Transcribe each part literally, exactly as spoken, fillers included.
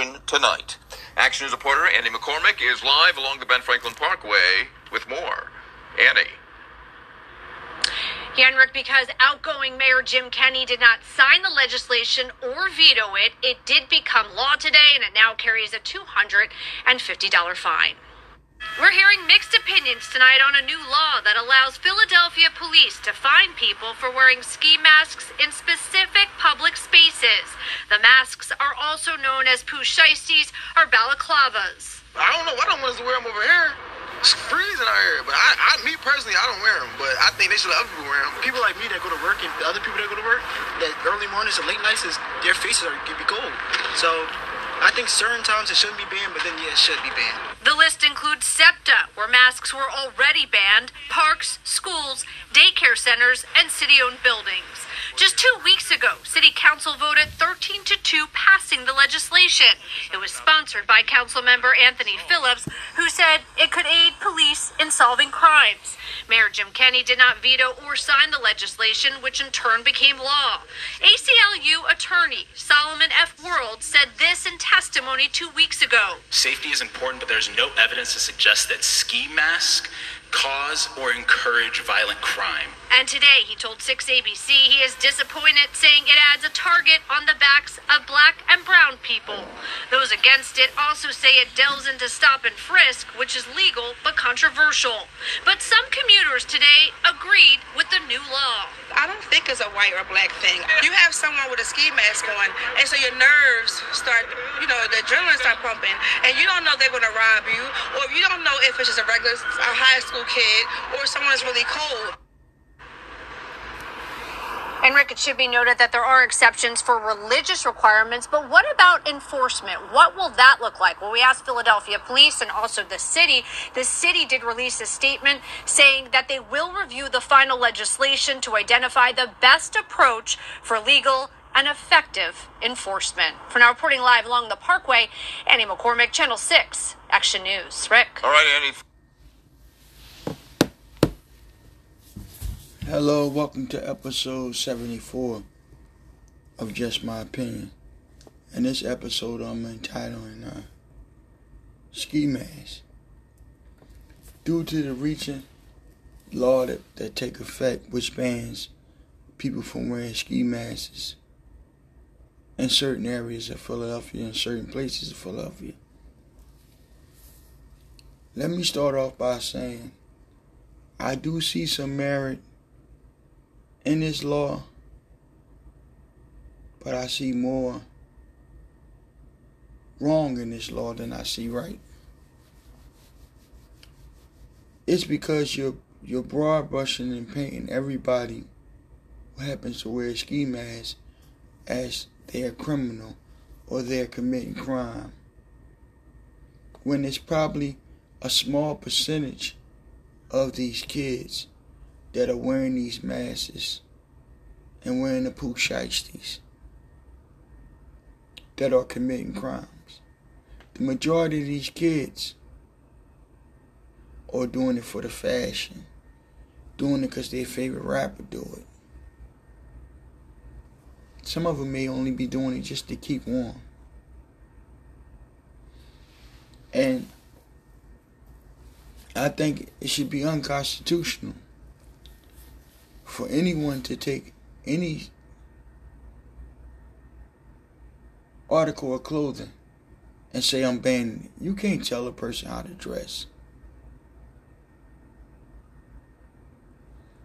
action tonight. Action News reporter Annie McCormick is live along the Ben Franklin Parkway with more. Annie. Yeah, and Rick, because outgoing Mayor Jim Kenney did not sign the legislation or veto it, it did become law today, and it now carries a two hundred fifty dollars fine. We're hearing mixed opinions tonight on a new law that allows Philadelphia police to fine people for wearing ski masks in specific public spaces. The masks are also known as pusheisties or balaclavas. I don't know. I don't want us to wear them over here. It's freezing out here, but I, I, me personally, I don't wear them, but I think they should have other people wear them. People like me that go to work and the other people that go to work, that early mornings and late nights, is, their faces are can be cold. So I think certain times it shouldn't be banned, but then yeah, it should be banned. The list includes SEPTA, where masks were already banned, parks, schools, daycare centers, and city-owned buildings. Just two weeks ago, City Council voted thirteen to two passing the legislation. It was sponsored by Councilmember Anthony Phillips, who said it could aid police in solving crimes. Mayor Jim Kenney did not veto or sign the legislation, which in turn became law. A C L U attorney Solomon F. World said this in testimony two weeks ago. Safety is important, but there's no evidence to suggest that ski masks cause or encourage violent crime. And today he told six A B C he is disappointed, saying it adds a target on the backs of black and brown people. Those against it also say it delves into stop and frisk, which is legal but controversial. But some commuters today agreed with the new law. I don't think it's a white or black thing. You have someone with a ski mask on, and so your nerves start, you know, the adrenaline start pumping, and you don't know they're going to rob you, or you don't know if it's just a regular a high school kid or someone's really cold. And Rick, it should be noted that there are exceptions for religious requirements, but what about enforcement? What will that look like? Well, we asked Philadelphia police and also the city. The city did release a statement saying that they will review the final legislation to identify the best approach for legal and effective enforcement. For now, reporting live along the Parkway, Annie McCormick, Channel six, Action News. Rick. All right, Annie. Hello, welcome to episode seventy-four of Just My Opinion. In this episode, I'm entitling uh, Ski Mask. Due to the recent law that, that take effect, which bans people from wearing ski masks in certain areas of Philadelphia and certain places of Philadelphia. Let me start off by saying I do see some merit in this law, but I see more wrong in this law than I see right. It's because you're you're broad brushing and painting everybody who happens to wear a ski mask as they're a criminal or they're committing crime, when it's probably a small percentage of these kids that are wearing these masks and wearing the pusheisties that are committing crimes. The majority of these kids are doing it for the fashion, doing it because their favorite rapper do it. Some of them may only be doing it just to keep warm. And I think it should be unconstitutional for anyone to take any article of clothing and say, I'm banning it. You can't tell a person how to dress.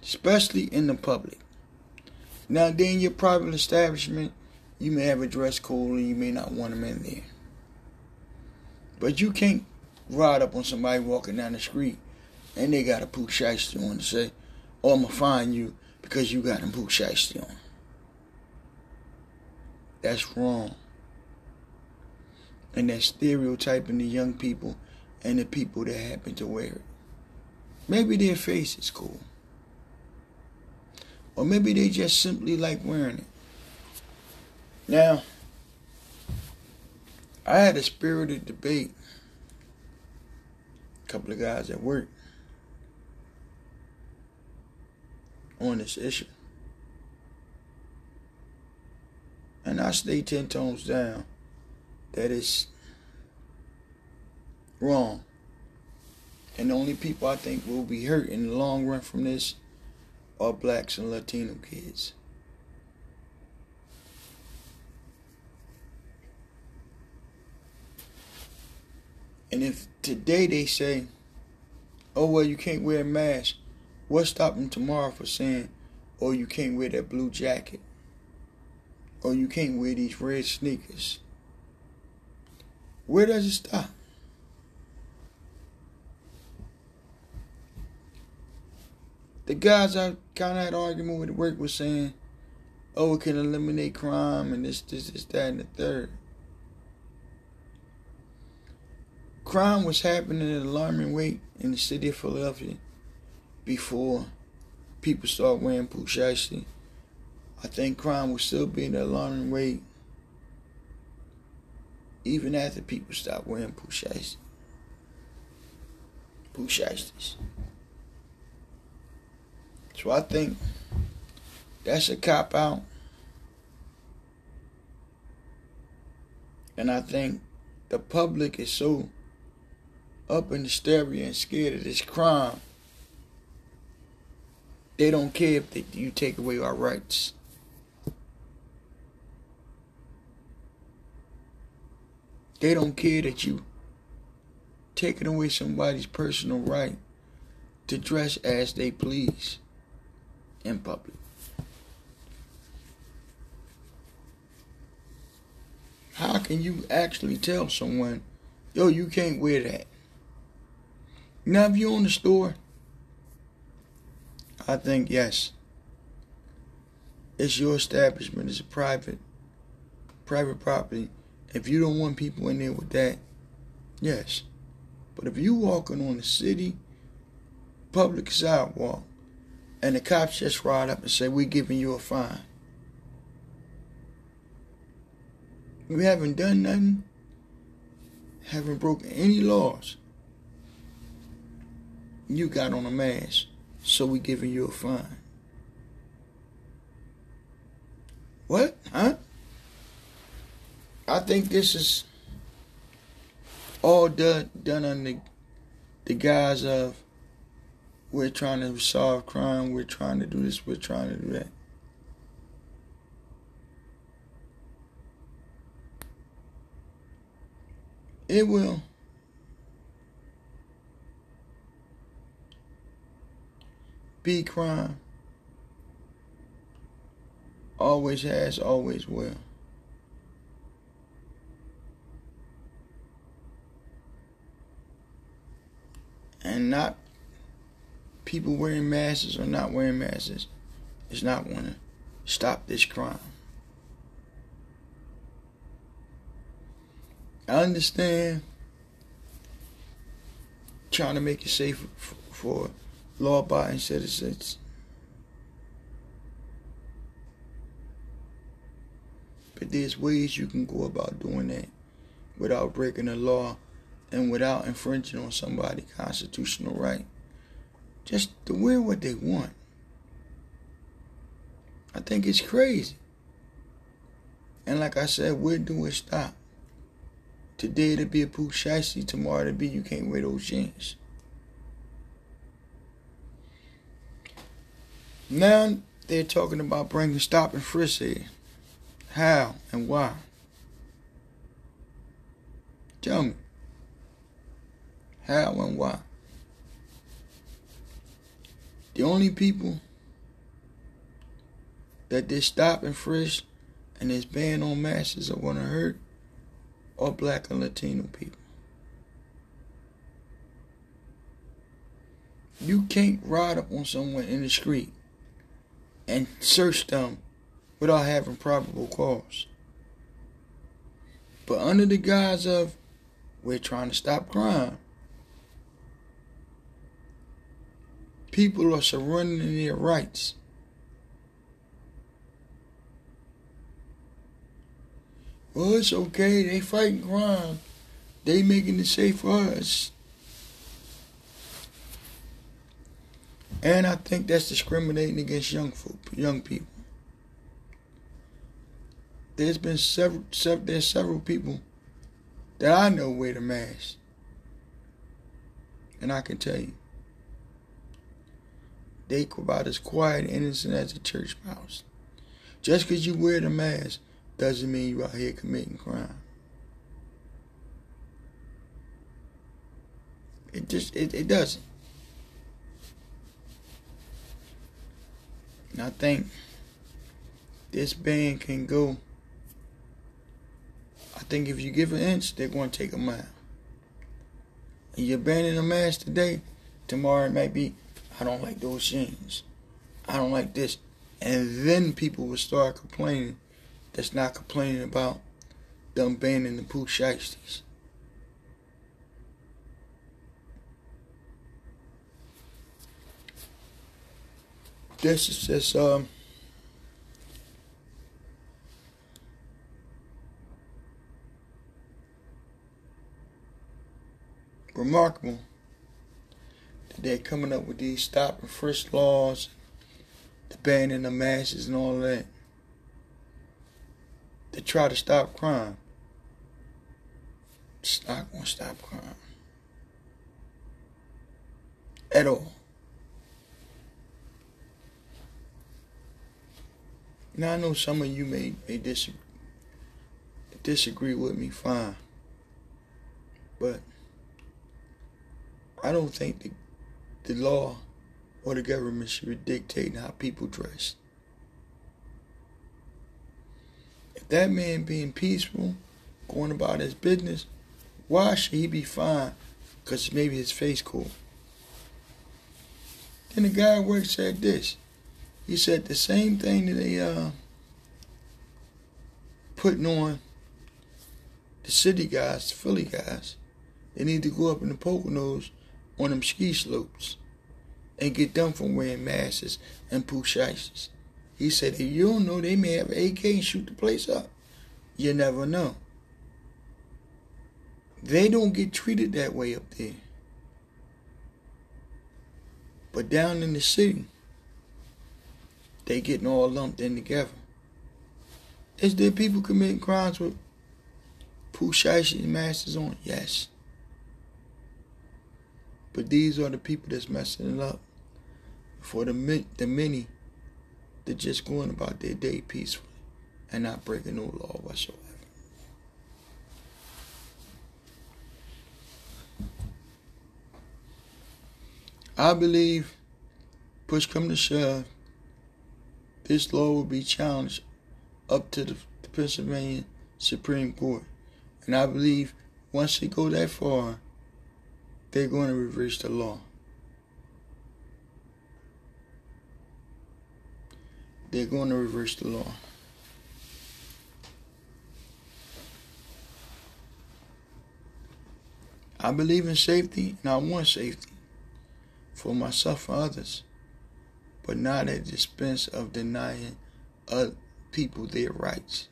Especially in the public. Now, then your private establishment, you may have a dress code and you may not want them in there. But you can't ride up on somebody walking down the street and they got a pusheisty on to say, or I'm going to fine you because you got them pusheisty on. That's wrong. And that's stereotyping the young people and the people that happen to wear it. Maybe their face is cool. Or maybe they just simply like wearing it. Now, I had a spirited debate. A couple of guys at work. On this issue. And I stay ten tones down That is wrong. And the only people I think will be hurt in the long run from this are blacks and Latino kids. And if today they say, oh, well, you can't wear a mask, what's stopping tomorrow for saying, oh, you can't wear that blue jacket, or you can't wear these red sneakers? Where does it stop? The guys I kind of had an argument with at work was saying, oh, it can eliminate crime and this, this, this, that, and the third. Crime was happening at an alarming rate in the city of Philadelphia before people started wearing pushashes. I think crime will still be at an alarming rate even after people stop wearing pushashes. Pushashes. So I think that's a cop-out. And I think the public is so up in hysteria and scared of this crime, they don't care if they, you take away our rights. They don't care that you taking away somebody's personal right to dress as they please in public. How can you actually tell someone, yo, you can't wear that? Now, if you're in the store, I think, yes, it's your establishment. It's a private, private property. If you don't want people in there with that, yes. But if you walking on the city public sidewalk and the cops just ride up and say, we're giving you a fine. We haven't done nothing, haven't broken any laws. You got on a mask, so we giving you a fine. What? Huh? I think this is all done, done under the guise of we're trying to solve crime, we're trying to do this, we're trying to do that. It will. Be crime. Always has, always will. And not people wearing masks or not wearing masks is not going to stop this crime. I understand trying to make it safe for, for law-abiding citizens. But there's ways you can go about doing that without breaking the law and without infringing on somebody's constitutional right. Just to wear what they want. I think it's crazy. And like I said, where do it stop? Today it'll be a poo shiesty, tomorrow it'll be you can't wear those jeans. Now they're talking about bringing stop and frisk here. How and why? Tell me. How and why? The only people that this stop and frisk and this ban on masks are going to hurt are black and Latino people. You can't ride up on someone in the street and search them without having probable cause. But under the guise of we're trying to stop crime, people are surrendering their rights. Well, it's okay. They fighting crime. They making it safe for us. And I think that's discriminating against young folk, young people. There's been several, several. There's several people that I know wear the mask. And I can tell you, they about as quiet and innocent as a church mouse. Just because you wear the mask doesn't mean you're out here committing crime. It just, it, it doesn't. And I think this band can go. I think if you give an inch, they're going to take a mile. And you're banning a mask today, tomorrow it might be, I don't like those jeans. I don't like this. And then people will start complaining that's not complaining about them banning the poo shysties. This is just, um, remarkable that they're coming up with these stop and frisk laws, the banning the masses and all that, to try to stop crime. It's not going to stop crime at all. Now, I know some of you may, may disagree, disagree with me, fine. But I don't think the, the law or the government should be dictating how people dress. If that man being peaceful, going about his business, why should he be fined? Because maybe his face cool. Then the guy at work said this. He said the same thing that they uh, putting on the city guys, the Philly guys. They need to go up in the Poconos on them ski slopes and get them from wearing masks and poo shices. He said, if you don't know, they may have an A K and shoot the place up. You never know. They don't get treated that way up there. But down in the city, they getting all lumped in together. Is there people committing crimes with poo shices and masks on? Yes. But these are the people that's messing it up for the, the many that just going about their day peacefully and not breaking no law whatsoever. I believe, push come to shove, this law will be challenged up to the, the Pennsylvania Supreme Court. And I believe once it go that far, they're going to reverse the law. They're going to reverse the law. I believe in safety, and I want safety for myself and others, but not at the expense of denying other people their rights.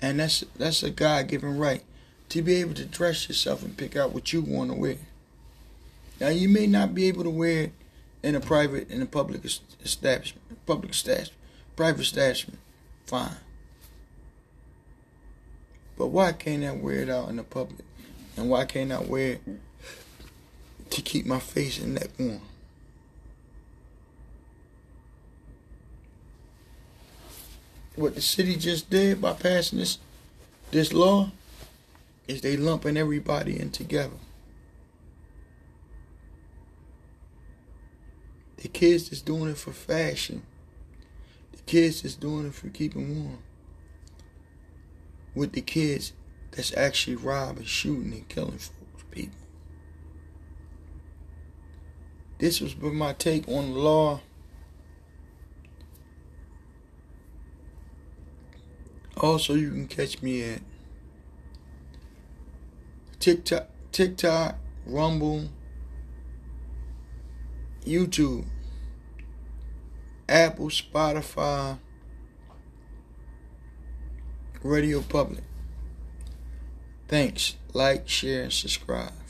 And that's that's a God-given right. To be able to dress yourself and pick out what you want to wear. Now, you may not be able to wear it in a private, in a public establishment, public establishment, private establishment, fine. But why can't I wear it out in the public? And why can't I wear it to keep my face and neck warm? What the city just did by passing this this law is they lumping everybody in together. The kids that's doing it for fashion. The kids that's doing it for keeping warm. With the kids that's actually robbing, shooting, and killing folks, people. This was my take on the law . Also, you can catch me at TikTok, TikTok, Rumble, YouTube, Apple, Spotify, Radio Public. Thanks. Like, share, and subscribe.